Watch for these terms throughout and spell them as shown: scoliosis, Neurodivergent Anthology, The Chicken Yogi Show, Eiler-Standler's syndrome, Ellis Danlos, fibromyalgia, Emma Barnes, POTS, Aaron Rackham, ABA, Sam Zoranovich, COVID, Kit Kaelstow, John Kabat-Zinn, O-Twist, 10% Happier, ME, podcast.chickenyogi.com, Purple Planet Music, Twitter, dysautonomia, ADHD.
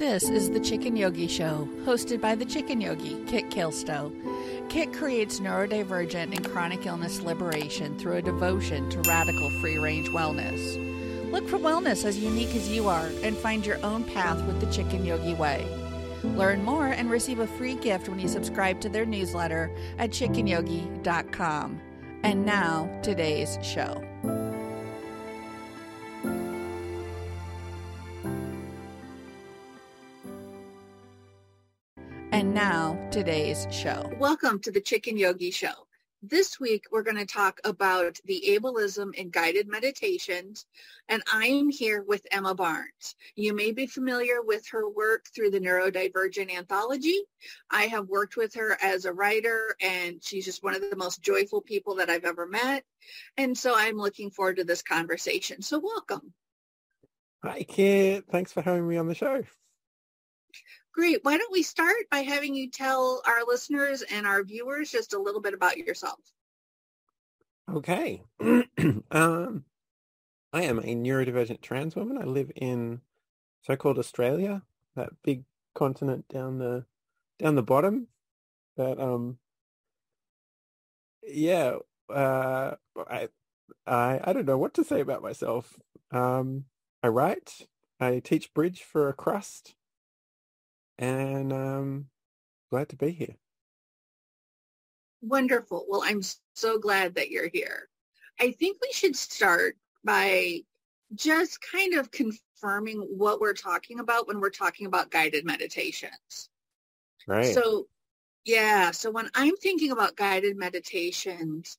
This is The Chicken Yogi Show, hosted by the chicken yogi, Kit Kaelstow. Kit creates neurodivergent and chronic illness liberation through a devotion to radical free-range wellness. Look for wellness as unique as you are and find your own path with the Chicken Yogi Way. Learn more and receive a free gift when you subscribe to their newsletter at chickenyogi.com. And now, today's show. Welcome to the Chicken Yogi Show. This week, we're going to talk about the ableism in guided meditations, and I'm here with Emma Barnes. You may be familiar with her work through the Neurodivergent Anthology. I have worked with her as a writer, and she's just one of the most joyful people that I've ever met, and so I'm looking forward to this conversation. So welcome. Hi, Kit. Thanks for having me on the show. Great. Why don't we start by having you tell our listeners and our viewers just a little bit about yourself? Okay. I am a neurodivergent trans woman. I live in so-called Australia, that big continent down the bottom. But I don't know what to say about myself. I write. I teach bridge for a crust. And glad to be here. Wonderful. Well, I'm so glad that you're here. I think we should start by just kind of confirming what we're talking about when we're talking about guided meditations. Right. So when I'm thinking about guided meditations,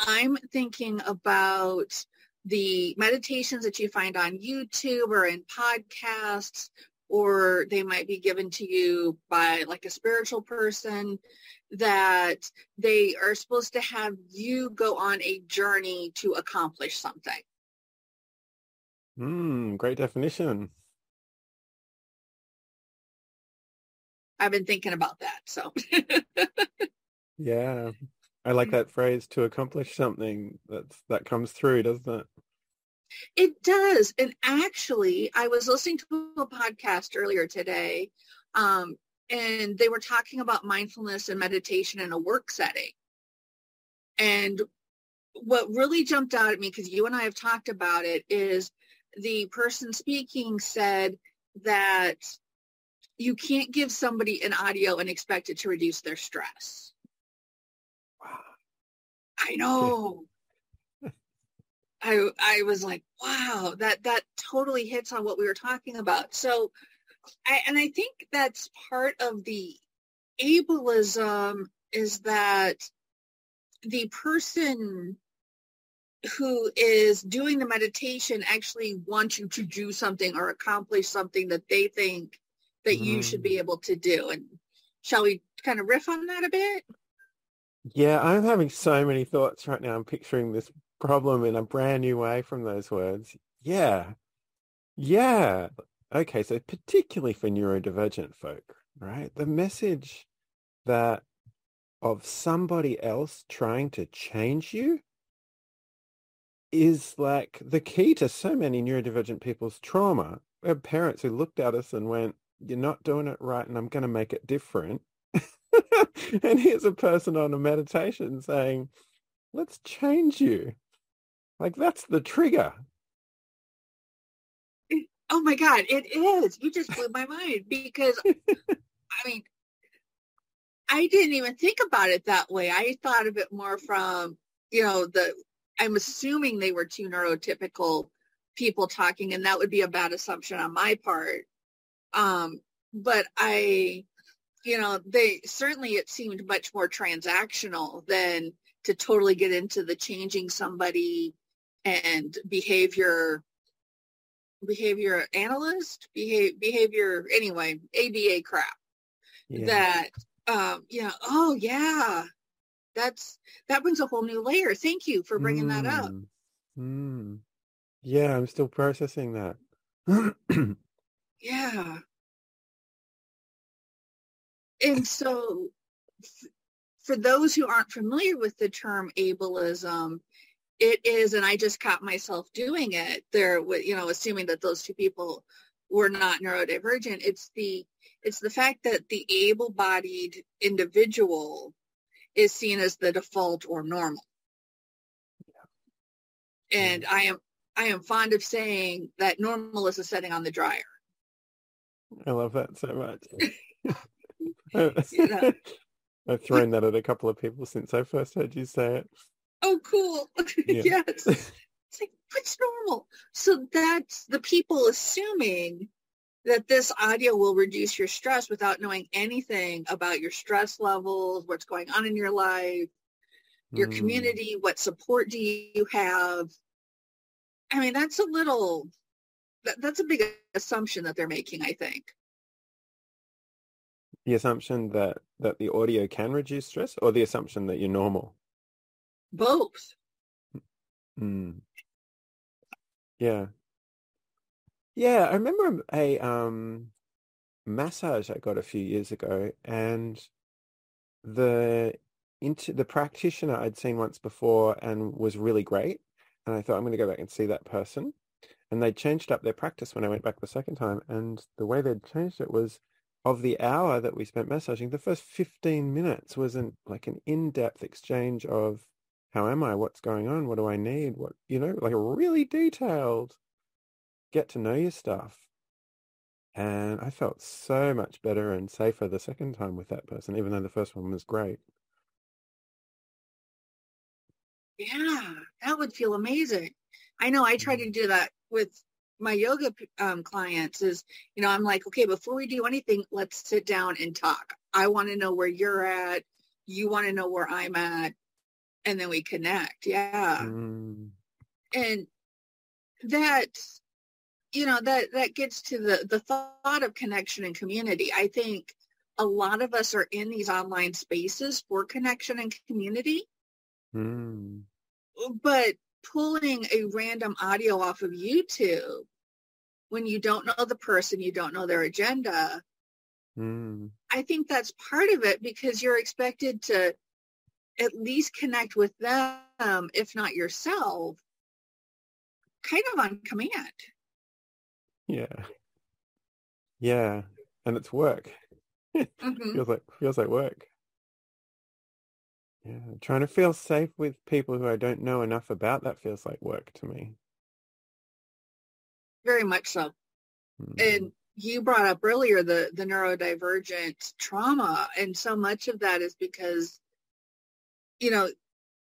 I'm thinking about the meditations that you find on YouTube or in podcasts, or they might be given to you by like a spiritual person, that they are supposed to have you go on a journey to accomplish something. Great definition. I've been thinking about that, so. Yeah, I like that phrase, to accomplish something. That comes through, doesn't it? It does. And actually, I was listening to a podcast earlier today, and they were talking about mindfulness and meditation in a work setting. And what really jumped out at me, because you and I have talked about it, is the person speaking said that you can't give somebody an audio and expect it to reduce their stress. Wow. I know. I was like, wow, that totally hits on what we were talking about. So, I think that's part of the ableism, is that the person who is doing the meditation actually wants you to do something or accomplish something that they think that you should be able to do. And shall we kind of riff on that a bit? Yeah, I'm having so many thoughts right now. I'm picturing this problem in a brand new way from those words. Yeah. Okay, so particularly for neurodivergent folk, right? The message that of somebody else trying to change you is like the key to so many neurodivergent people's trauma. We have parents who looked at us and went, "You're not doing it right, and I'm going to make it different." And here's a person on a meditation saying, "Let's change you." Like, that's the trigger. Oh, my God, it is. You just blew my mind, because, I mean, I didn't even think about it that way. I thought of it more from, I'm assuming they were two neurotypical people talking, and that would be a bad assumption on my part. But I, they certainly, it seemed much more transactional than to totally get into the changing somebody and behavior analyst, behavior, anyway, ABA crap. Yeah. That, oh yeah, that brings a whole new layer. Thank you for bringing that up. Yeah, I'm still processing that. Yeah. And so, for those who aren't familiar with the term ableism, it is, and I just caught myself doing it there, assuming that those two people we're not neurodivergent. It's the fact that the able-bodied individual is seen as the default or normal. Yeah. And I am fond of saying that normal is a setting on the dryer. I love that so much. You know. I've thrown that at a couple of people since I first heard you say it. Oh, cool. Yeah. Yes. It's like, what's normal? So that's the people assuming that this audio will reduce your stress without knowing anything about your stress levels, what's going on in your life, your community, what support do you have? I mean, that's a big assumption that they're making, I think. The assumption that the audio can reduce stress, or the assumption that you're normal? Both. Mm. Yeah. Yeah, I remember a massage I got a few years ago, and the practitioner I'd seen once before and was really great, and I thought, I'm going to go back and see that person. And they changed up their practice when I went back the second time, and the way they'd changed it was, of the hour that we spent massaging, the first 15 minutes was an in-depth exchange of, how am I? What's going on? What do I need? What, like a really detailed get to know you stuff. And I felt so much better and safer the second time with that person, even though the first one was great. Yeah, that would feel amazing. I know I try to do that with my yoga clients is, I'm like, okay, before we do anything, let's sit down and talk. I want to know where you're at. You want to know where I'm at. And then we connect. Yeah. Mm. And that, that gets to the thought of connection and community. I think a lot of us are in these online spaces for connection and community. Mm. But pulling a random audio off of YouTube when you don't know the person, you don't know their agenda. Mm. I think that's part of it, because you're expected to at least connect with them, if not yourself, kind of on command. Yeah. Yeah. And it's work. Mm-hmm. Feels like work. Yeah. Trying to feel safe with people who I don't know enough about, that feels like work to me. Very much so. Mm. And you brought up earlier the neurodivergent trauma. And so much of that is because,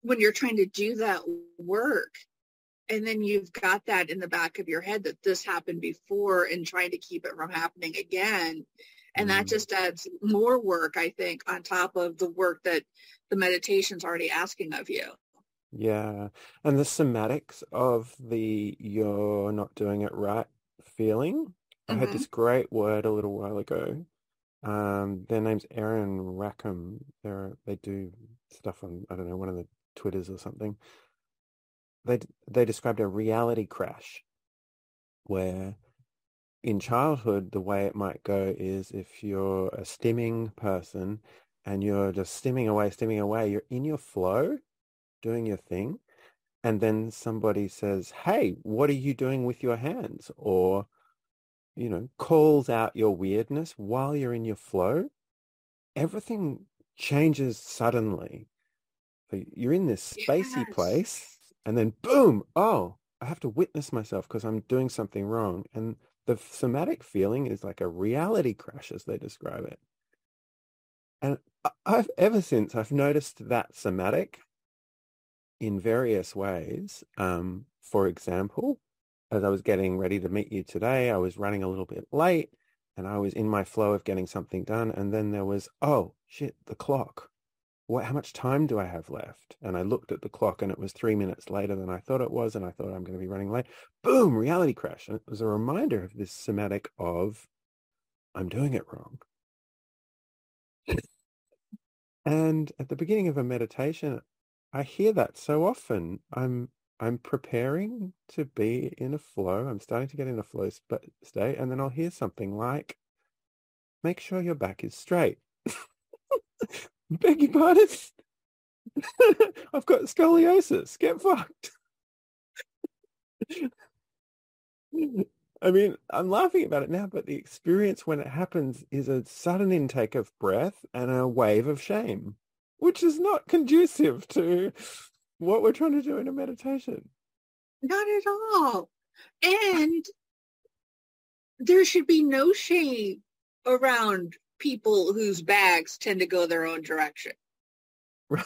when you're trying to do that work, and then you've got that in the back of your head that this happened before and trying to keep it from happening again. And that just adds more work, I think, on top of the work that the meditation's already asking of you. Yeah. And the somatics of the you're not doing it right feeling. Mm-hmm. I had this great word a little while ago. Their name's Aaron Rackham. They do stuff on, I don't know, one of the Twitters or something. They described a reality crash where, in childhood, the way it might go is if you're a stimming person and you're just stimming away, you're in your flow, doing your thing, and then somebody says, hey, what are you doing with your hands? Or, calls out your weirdness while you're in your flow. Everything changes suddenly. So you're in this spacey place, and then boom, oh, I have to witness myself because I'm doing something wrong. And the somatic feeling is like a reality crash, as they describe it. And I've noticed that somatic in various ways. For example, as I was getting ready to meet you today, I was running a little bit late and I was in my flow of getting something done. And then there was, oh shit, the clock. How much time do I have left? And I looked at the clock and it was 3 minutes later than I thought it was. And I thought, I'm going to be running late. Boom, reality crash. And it was a reminder of this somatic of, I'm doing it wrong. And at the beginning of a meditation, I hear that so often. I'm preparing to be in a flow. I'm starting to get in a flow state. And then I'll hear something like, make sure your back is straight. Beg your pardon? I've got scoliosis. Get fucked. I mean, I'm laughing about it now, but the experience when it happens is a sudden intake of breath and a wave of shame, which is not conducive to what we're trying to do in a meditation. Not at all. And there should be no shame around people whose bags tend to go their own direction. Right.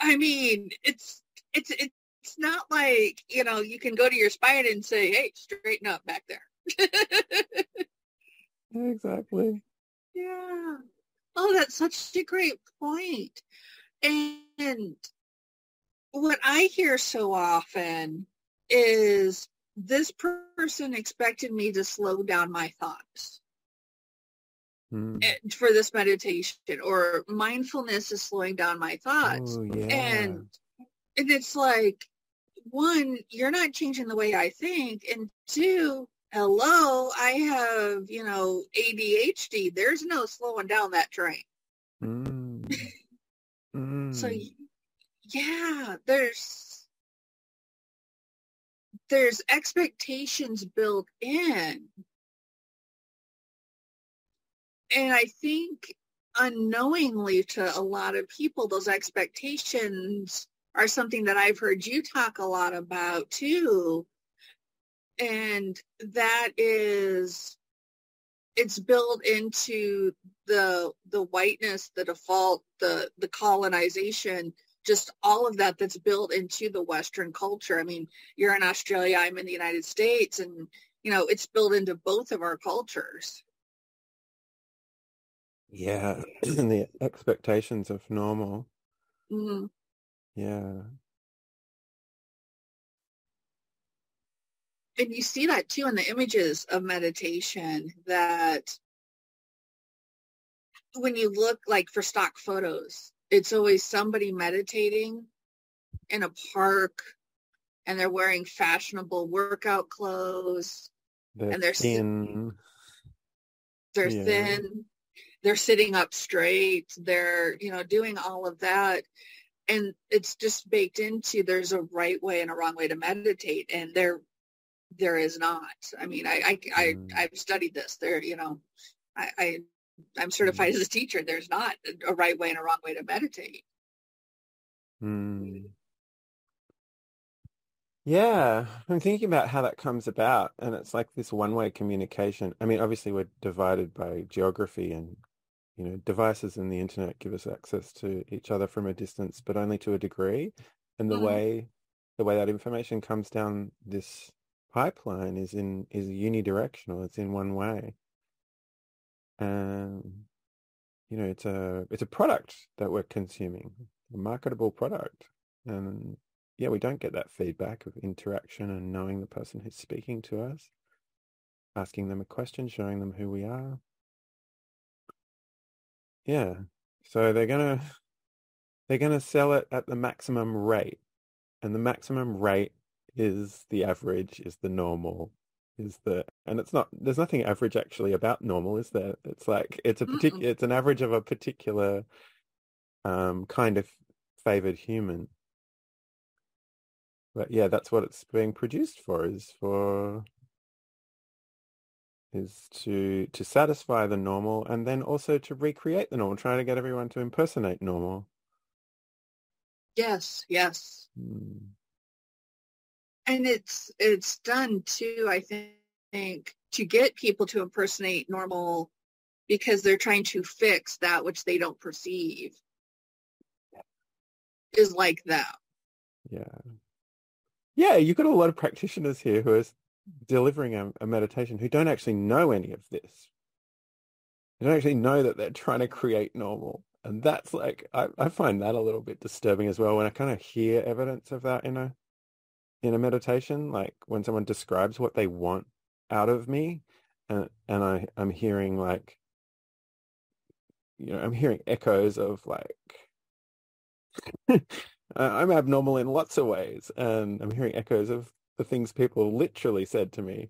I mean, it's not like, you know, you can go to your spine and say, hey, straighten up back there. Exactly. Yeah. Oh, that's such a great point. And what I hear so often is this person expected me to slow down my thoughts for this meditation, or mindfulness is slowing down my thoughts. Oh, yeah. And it's like, one, you're not changing the way I think. And two, hello, I have, you know, ADHD. There's no slowing down that train. Mm. Mm. So, yeah, there's expectations built in. And I think unknowingly to a lot of people, those expectations are something that I've heard you talk a lot about too. And that is, it's built into the whiteness, the default, the colonization, just all of that that's built into the Western culture. I mean, you're in Australia, I'm in the United States, and, you know, it's built into both of our cultures. Yeah, and the expectations of normal. Mm-hmm. Yeah. And you see that too in the images of meditation, that when you look like for stock photos, it's always somebody meditating in a park and they're wearing fashionable workout clothes and they're thin. They're thin. They're sitting up straight. They're, you know, doing all of that. And it's just baked into there's a right way and a wrong way to meditate, and there is not. I mean, I've studied this. There, you know, I'm certified as a teacher. There's not a right way and a wrong way to meditate. Mm. Yeah, I'm thinking about how that comes about, and it's like this one-way communication. I mean, obviously we're divided by geography, and you know, devices and the internet give us access to each other from a distance, but only to a degree. And the way that information comes down this pipeline is unidirectional. It's in one way. And you know, it's a product that we're consuming, a marketable product. And yeah, we don't get that feedback of interaction and knowing the person who's speaking to us, asking them a question, showing them who we are. Yeah, so they're gonna sell it at the maximum rate, and the maximum rate is the average, is the normal, and it's not. There's nothing average actually about normal, is there? It's like it's an average of a particular kind of favored human. But yeah, that's what it's being produced for. Is to satisfy the normal, and then also to recreate the normal, trying to get everyone to impersonate normal. Yes. Mm. And it's done too, I think, to get people to impersonate normal because they're trying to fix that which they don't perceive is like them. Yeah, you've got a lot of practitioners here who are delivering a meditation who don't actually know any of this. They don't actually know that they're trying to create normal. And that's like, I find that a little bit disturbing as well, when I kind of hear evidence of that in a meditation, like when someone describes what they want out of me, and I'm hearing like, you know, I'm hearing echoes of like, I'm abnormal in lots of ways, and I'm hearing echoes of the things people literally said to me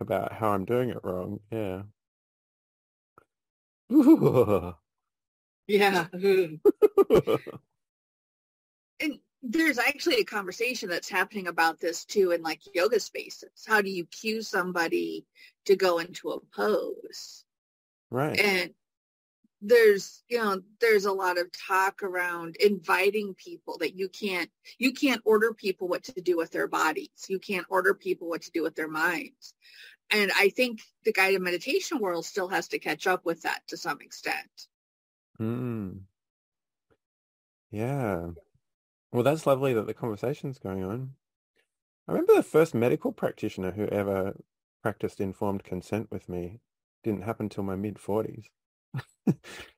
about how I'm doing it wrong. Yeah. Ooh. Yeah. And there's actually a conversation that's happening about this too in like yoga spaces. How do you cue somebody to go into a pose? Right. And there's, you know, there's a lot of talk around inviting people that you can't order people what to do with their bodies. You can't order people what to do with their minds. And I think the guided meditation world still has to catch up with that to some extent. Mm. Yeah. Well, that's lovely that the conversation's going on. I remember the first medical practitioner who ever practiced informed consent with me didn't happen till my mid-40s.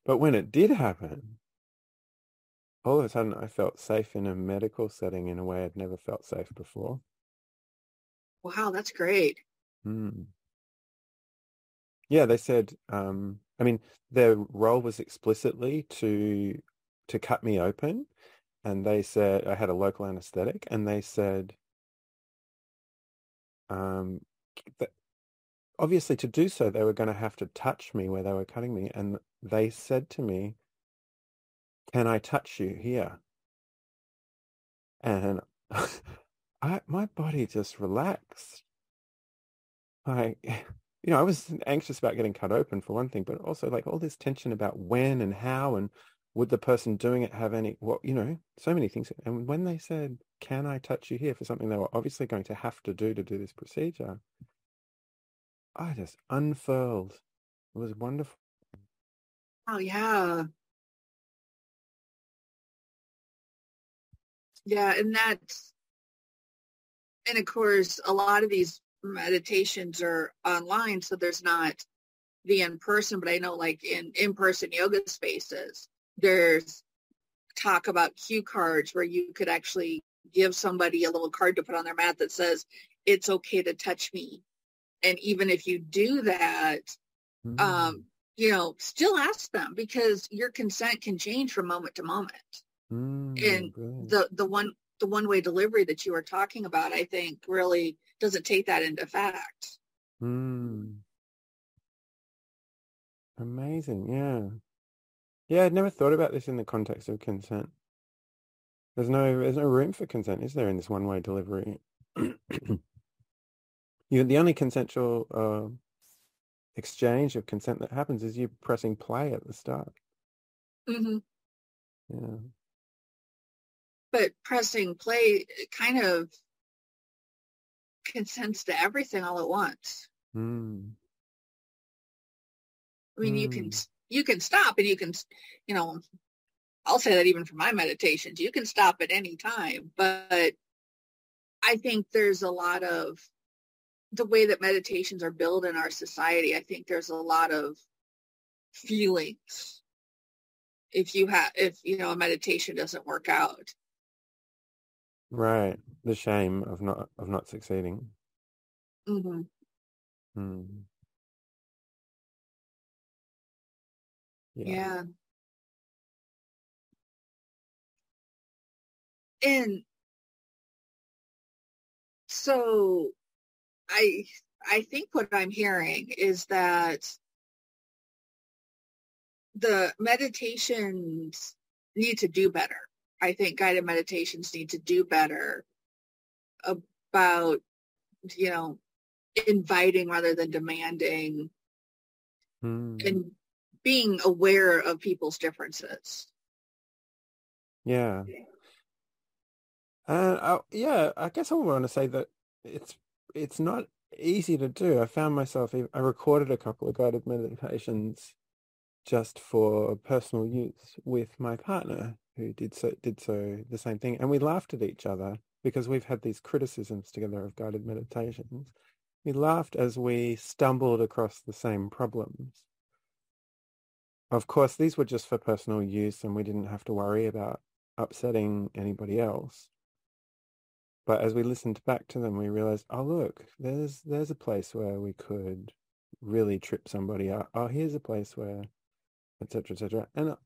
But when it did happen, all of a sudden I felt safe in a medical setting in a way I'd never felt safe before. Wow, that's great. Mm. Yeah, they said, I mean, their role was explicitly to cut me open. And they said, I had a local anesthetic, and they said, that obviously to do so, they were going to have to touch me where they were cutting me. And they said to me, can I touch you here? And my body just relaxed. Like, you know, I was anxious about getting cut open for one thing, but also like all this tension about when and how and would the person doing it have any, well, you know, so many things. And when they said, can I touch you here for something they were obviously going to have to do this procedure, I just unfurled. It was wonderful. Oh, yeah. Yeah, and that's, and of course, a lot of these meditations are online, so there's not the in-person, but I know like in in-person yoga spaces, there's talk about cue cards where you could actually give somebody a little card to put on their mat that says, it's okay to touch me. And even if you do that, mm-hmm. You know, still ask them, because your consent can change from moment to moment. Mm-hmm. And the one-way delivery that you were talking about, I think, really doesn't take that into fact. Mm. Amazing, yeah. Yeah, I'd never thought about this in the context of consent. There's no room for consent, is there, in this one-way delivery? The only consensual exchange of consent that happens is you pressing play at the start. Mm-hmm. Yeah. But pressing play kind of consents to everything all at once. Mm. I mean, you can stop, and you can, you know, I'll say that even for my meditations, you can stop at any time. But I think there's a lot of the way that meditations are built in our society. I think there's a lot of feelings. If a meditation doesn't work out. Right. The shame of not succeeding. Mm-hmm. Mm. Yeah. Yeah. And so I think what I'm hearing is that the meditations need to do better. I think guided meditations need to do better about, you know, inviting rather than demanding and being aware of people's differences. Yeah. I guess I want to say that it's not easy to do. I found myself, I recorded a couple of guided meditations just for personal use with my partner, who did the same thing, and we laughed at each other because we've had these criticisms together of guided meditations. We laughed as we stumbled across the same problems. Of course, these were just for personal use, and we didn't have to worry about upsetting anybody else. But as we listened back to them, we realized, oh, look, there's a place where we could really trip somebody up. Oh, here's a place where, et cetera, et cetera. And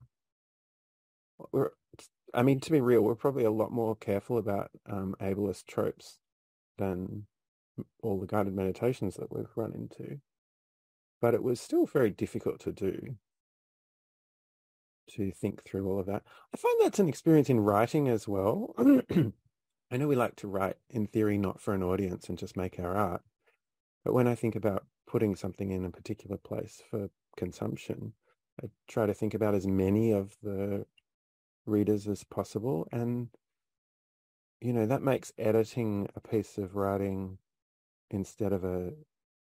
to be real, we're probably a lot more careful about ableist tropes than all the guided meditations that we've run into. But it was still very difficult to do. to think through all of that. I find that's an experience in writing as well. I know we like to write in theory, not for an audience, and just make our art. But when I think about putting something in a particular place for consumption, I try to think about as many of the readers as possible. And, you know, that makes editing a piece of writing instead of a,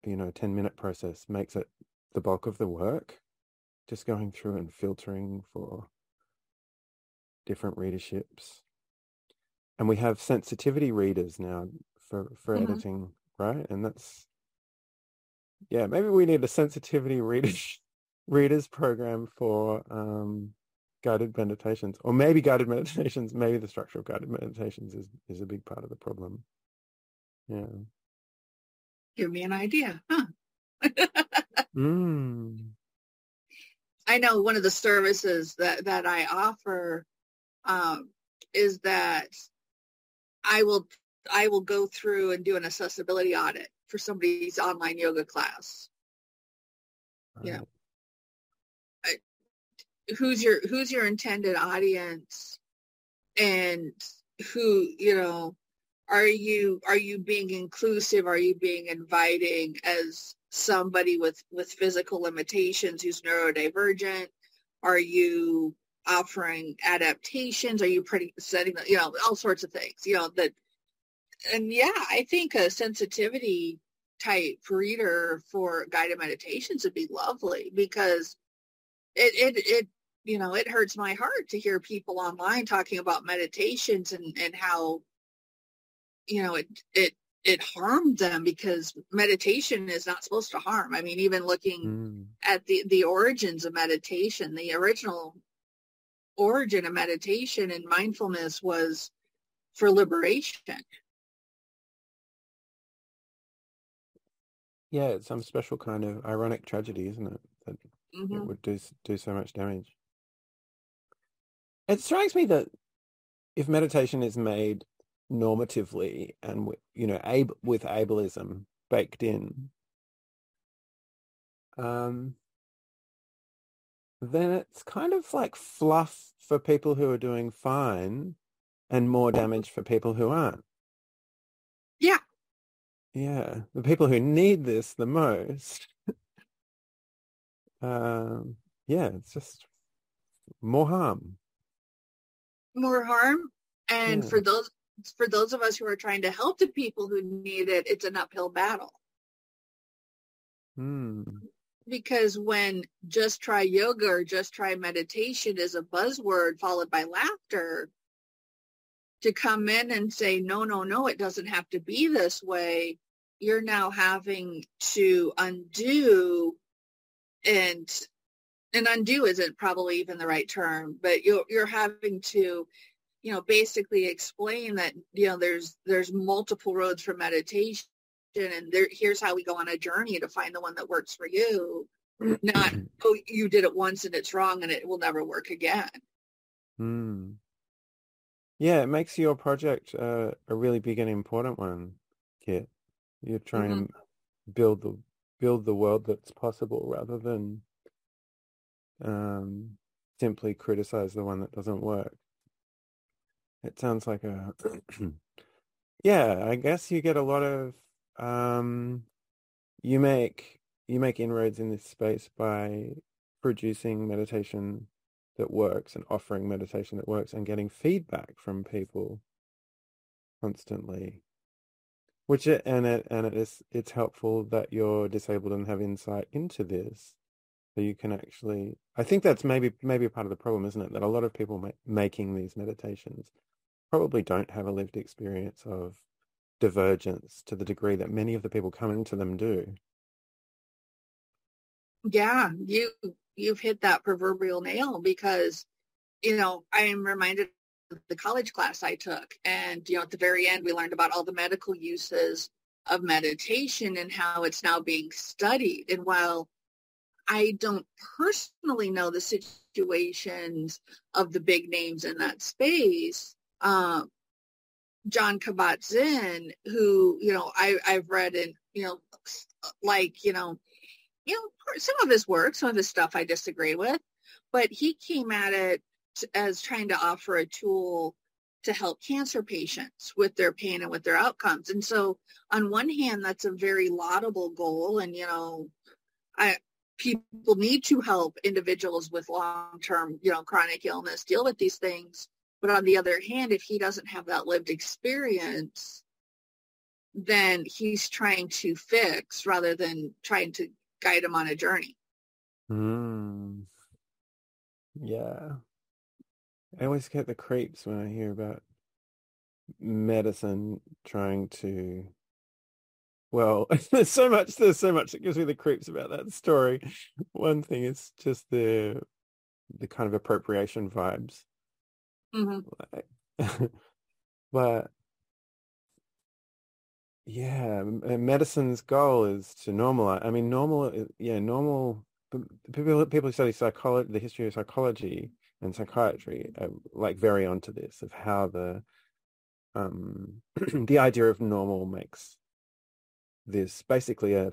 10-minute process, makes it the bulk of the work, just going through and filtering for different readerships. And we have sensitivity readers now for editing, right? And that's, yeah, maybe we need a sensitivity readers program for guided meditations, or maybe guided meditations, maybe the structure of guided meditations is a big part of the problem. Yeah. Give me an idea, huh? I know one of the services that I offer is that I will go through and do an accessibility audit for somebody's online yoga class. Right. You know, who's your intended audience, and who, are you being inclusive? Are you being inviting as somebody with physical limitations who's neurodivergent? Are you offering adaptations? Are you setting, all sorts of things, that, and yeah, I think a sensitivity type reader for guided meditations would be lovely, because it hurts my heart to hear people online talking about meditations and how, it harmed them, because meditation is not supposed to harm. I mean, even looking at the origins of meditation, the original origin of meditation and mindfulness was for liberation. Yeah, it's some special kind of ironic tragedy, isn't it? That it would do so much damage. It strikes me that if meditation is made normatively and with ableism baked in, then it's kind of like fluff for people who are doing fine and more damage for people who aren't. Yeah the people who need this the most. It's just more harm, and for those of us who are trying to help the people who need it, it's an uphill battle. Because when just try yoga or just try meditation is a buzzword followed by laughter, to come in and say, no, it doesn't have to be this way, you're now having to undo, and undo isn't probably even the right term, but you're having to basically explain that, there's multiple roads for meditation, and here's how we go on a journey to find the one that works for you. Not, oh, you did it once and it's wrong and it will never work again. Yeah, it makes your project a really big and important one, Kit. You're trying to build the world that's possible, rather than simply criticize the one that doesn't work. It sounds like a, I guess you get a lot of, you make inroads in this space by producing meditation that works and offering meditation that works and getting feedback from people constantly, it's helpful that you're disabled and have insight into this. So you can actually, I think that's maybe part of the problem, isn't it? That a lot of people making these meditations probably don't have a lived experience of divergence to the degree that many of the people coming to them do. Yeah, you've hit that proverbial nail, because, I am reminded of the college class I took, and, at the very end we learned about all the medical uses of meditation and how it's now being studied. And while I don't personally know the situations of the big names in that space, John Kabat-Zinn, who, I've read in, some of his work, some of his stuff I disagree with, But he came at it as trying to offer a tool to help cancer patients with their pain and with their outcomes. And so on one hand, that's a very laudable goal. And, you know, people need to help individuals with long-term, you know, chronic illness deal with these things. But on the other hand, if he doesn't have that lived experience, then he's trying to fix rather than trying to guide him on a journey. Mm. Yeah. I always get the creeps when I hear about medicine trying to, well, there's so much that gives me the creeps about that story. One thing is just the kind of appropriation vibes. Mm-hmm. Like, but yeah, medicine's goal is to normalize. I mean, normal. People who study psychology, the history of psychology and psychiatry, are like very onto this of how the the idea of normal makes this basically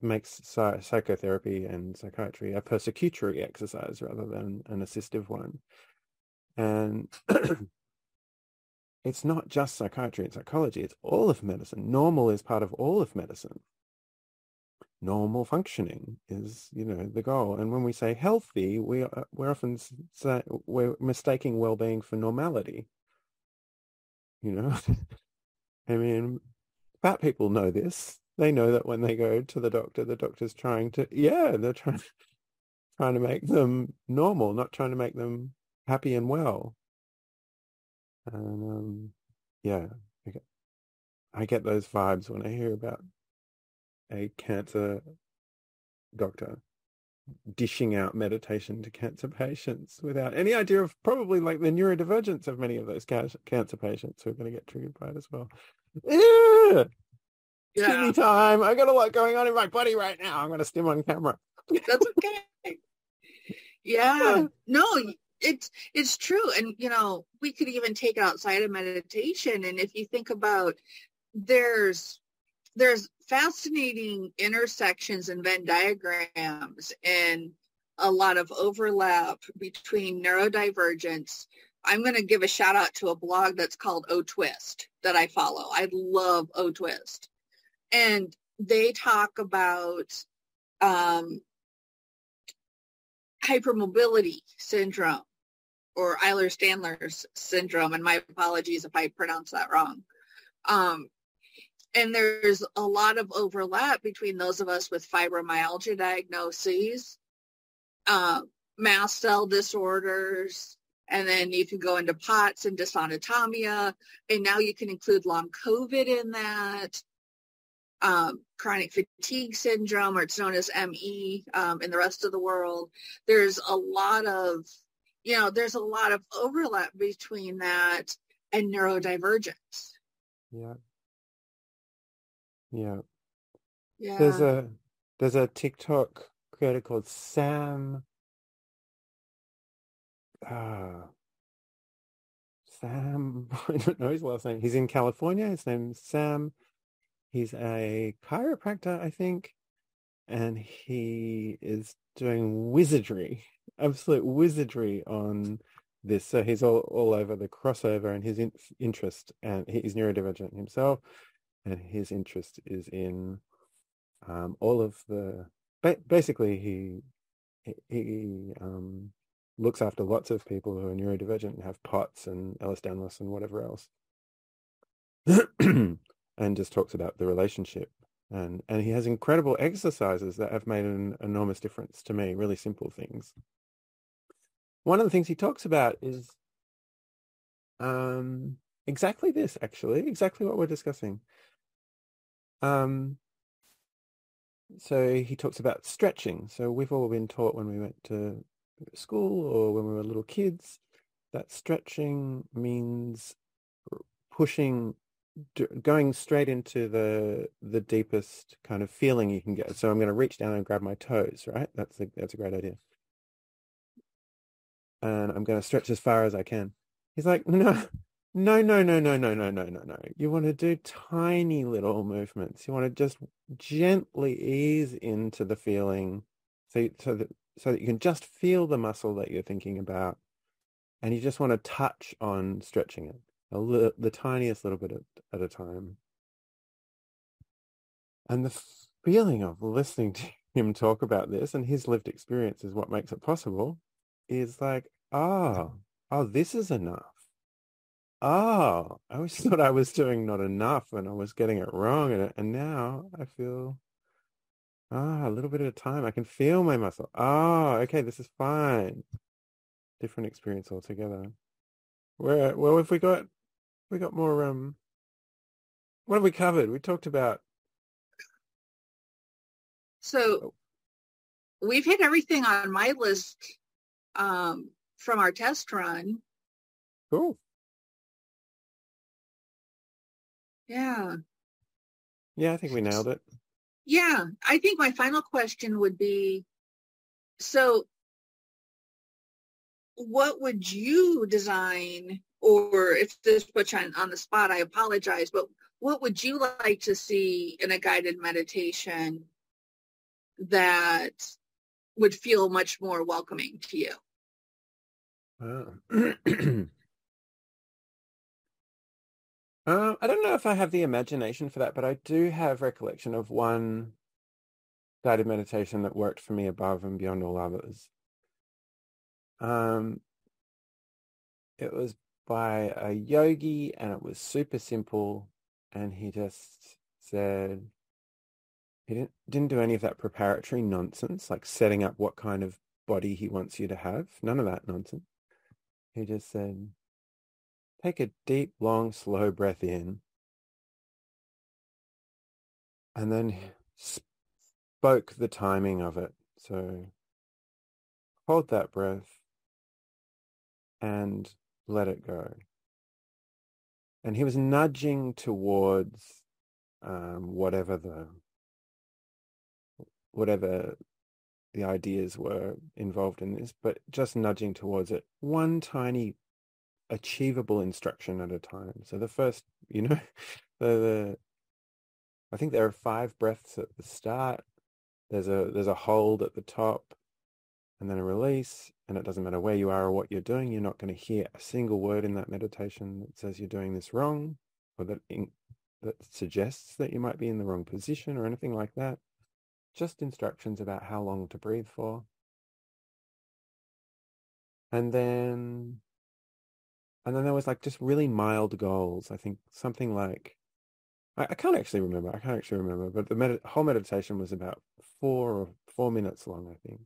makes psychotherapy and psychiatry a persecutory exercise rather than an assistive one. And it's not just psychiatry and psychology, it's all of medicine. Normal is part of all of medicine. Normal functioning is, you know, the goal. And when we say healthy, we're often say we're mistaking well-being for normality. You know, I mean, fat people know this. They know that when they go to the doctor, the doctor's trying to make them normal, not trying to make them happy and well. And yeah, I get those vibes when I hear about a cancer doctor dishing out meditation to cancer patients without any idea of probably like the neurodivergence of many of those cancer patients who are going to get triggered by it as well. Yeah. Skinny time. I got a lot going on in my body right now. I'm going to stim on camera. That's okay. Yeah. No, it's true. And, you know, we could even take it outside of meditation. And if you think about, there's fascinating intersections and Venn diagrams and a lot of overlap between neurodivergence. I'm going to give a shout out to a blog that's called O-Twist that I follow. I love O-Twist. And they talk about hypermobility syndrome or Eiler-Standler's syndrome. And my apologies if I pronounce that wrong. And there's a lot of overlap between those of us with fibromyalgia diagnoses, mast cell disorders, and then you can go into POTS and dysautonomia, and now you can include long COVID in that, chronic fatigue syndrome, or it's known as ME in the rest of the world. There's a lot of, you know, there's a lot of overlap between that and neurodivergence. Yeah. Yeah. Yeah. There's a TikTok creator called Sam, I don't know his last name. He's in California. His name's Sam. He's a chiropractor, I think. And he is doing wizardry, absolute wizardry on this. So he's all over the crossover and his interest, and he's neurodivergent himself. And his interest is in all of the. Basically, he looks after lots of people who are neurodivergent and have POTS and Ellis Danlos and whatever else, and just talks about the relationship. And he has incredible exercises that have made an enormous difference to me. Really simple things. One of the things he talks about is exactly this, actually, exactly what we're discussing. So he talks about stretching. So we've all been taught when we went to school or when we were little kids that stretching means pushing, going straight into the deepest kind of feeling you can get. So I'm going to reach down and grab my toes, right? That's a great idea. And I'm going to stretch as far as I can. He's like, No. You want to do tiny little movements. You want to just gently ease into the feeling. So that so that you can just feel the muscle that you're thinking about, and you just want to touch on stretching it the tiniest little bit at a time. And the feeling of listening to him talk about this, and his lived experience is what makes it possible, is like, oh, this is enough. Oh, I always thought I was doing not enough and I was getting it wrong. And now I feel, a little bit at a time. I can feel my muscle. Oh, okay, this is fine. Different experience altogether. Well, if we got more, what have we covered? We talked about. So we've hit everything on my list from our test run. Cool. Yeah. Yeah, I think we nailed it. Yeah. I think my final question would be, so what would you design, or if this puts you on the spot, I apologize, but what would you like to see in a guided meditation that would feel much more welcoming to you? Wow. I don't know if I have the imagination for that, but I do have recollection of one guided meditation that worked for me above and beyond all others. It was by a yogi, and it was super simple, and he just said he didn't do any of that preparatory nonsense, like setting up what kind of body he wants you to have. None of that nonsense. He just said, take a deep, long, slow breath in, and then spoke the timing of it. So hold that breath and let it go. And he was nudging towards whatever the ideas were involved in this, but just nudging towards it. One tiny achievable instruction at a time. So the first, I think there are 5 breaths at the start. There's a hold at the top, and then a release. And it doesn't matter where you are or what you're doing. You're not going to hear a single word in that meditation that says you're doing this wrong, or that suggests that you might be in the wrong position or anything like that. Just instructions about how long to breathe for. And then there was like just really mild goals. I think something like, I can't actually remember, but the whole meditation was about 4 minutes long, I think.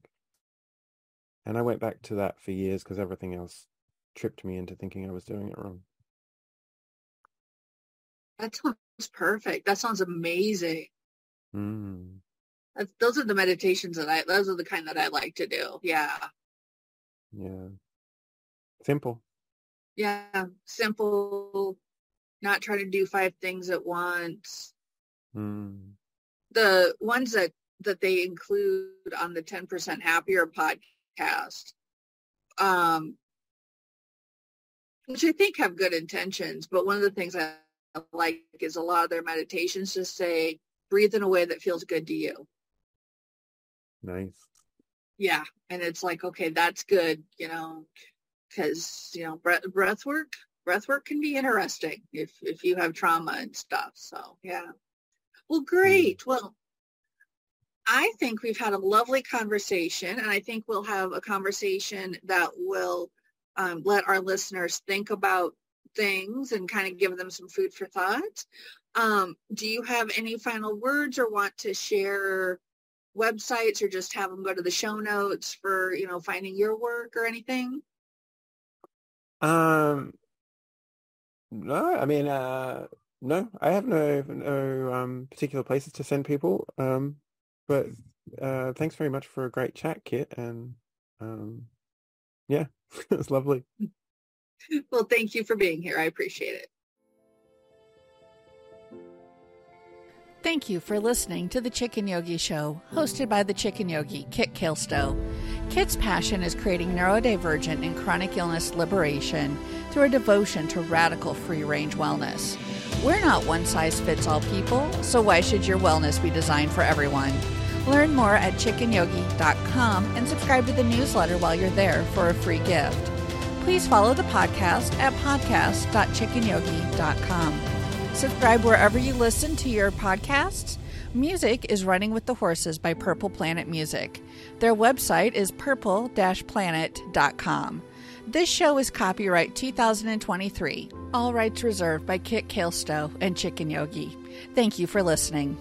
And I went back to that for years because everything else tripped me into thinking I was doing it wrong. That sounds perfect. That sounds amazing. Mm. Those are the meditations those are the kind that I like to do. Yeah. Yeah. Simple. Yeah, simple, not trying to do 5 things at once. Mm. The ones that they include on the 10% Happier podcast, which I think have good intentions, but one of the things I like is a lot of their meditations just say, breathe in a way that feels good to you. Nice. Yeah, and it's like, okay, that's good, because breath work can be interesting if you have trauma and stuff. So yeah. Well, great. Well, I think we've had a lovely conversation, and I think we'll have a conversation that will let our listeners think about things and kind of give them some food for thought. Do you have any final words, or want to share websites, or just have them go to the show notes for finding your work or anything? No, I mean, no, I have no particular places to send people. But thanks very much for a great chat, Kit. And, yeah, it was lovely. Well, thank you for being here. I appreciate it. Thank you for listening to The Chicken Yogi Show, hosted by the Chicken Yogi, Kit Kaelstow. Kit's passion is creating neurodivergent and chronic illness liberation through a devotion to radical free-range wellness. We're not one-size-fits-all people, so why should your wellness be designed for everyone? Learn more at chickenyogi.com and subscribe to the newsletter while you're there for a free gift. Please follow the podcast at podcast.chickenyogi.com. Subscribe wherever you listen to your podcasts. Music is Running with the Horses by Purple Planet Music. Their website is purple-planet.com. This show is copyright 2023. All rights reserved by Kit Kaelstow and Chicken Yogi. Thank you for listening.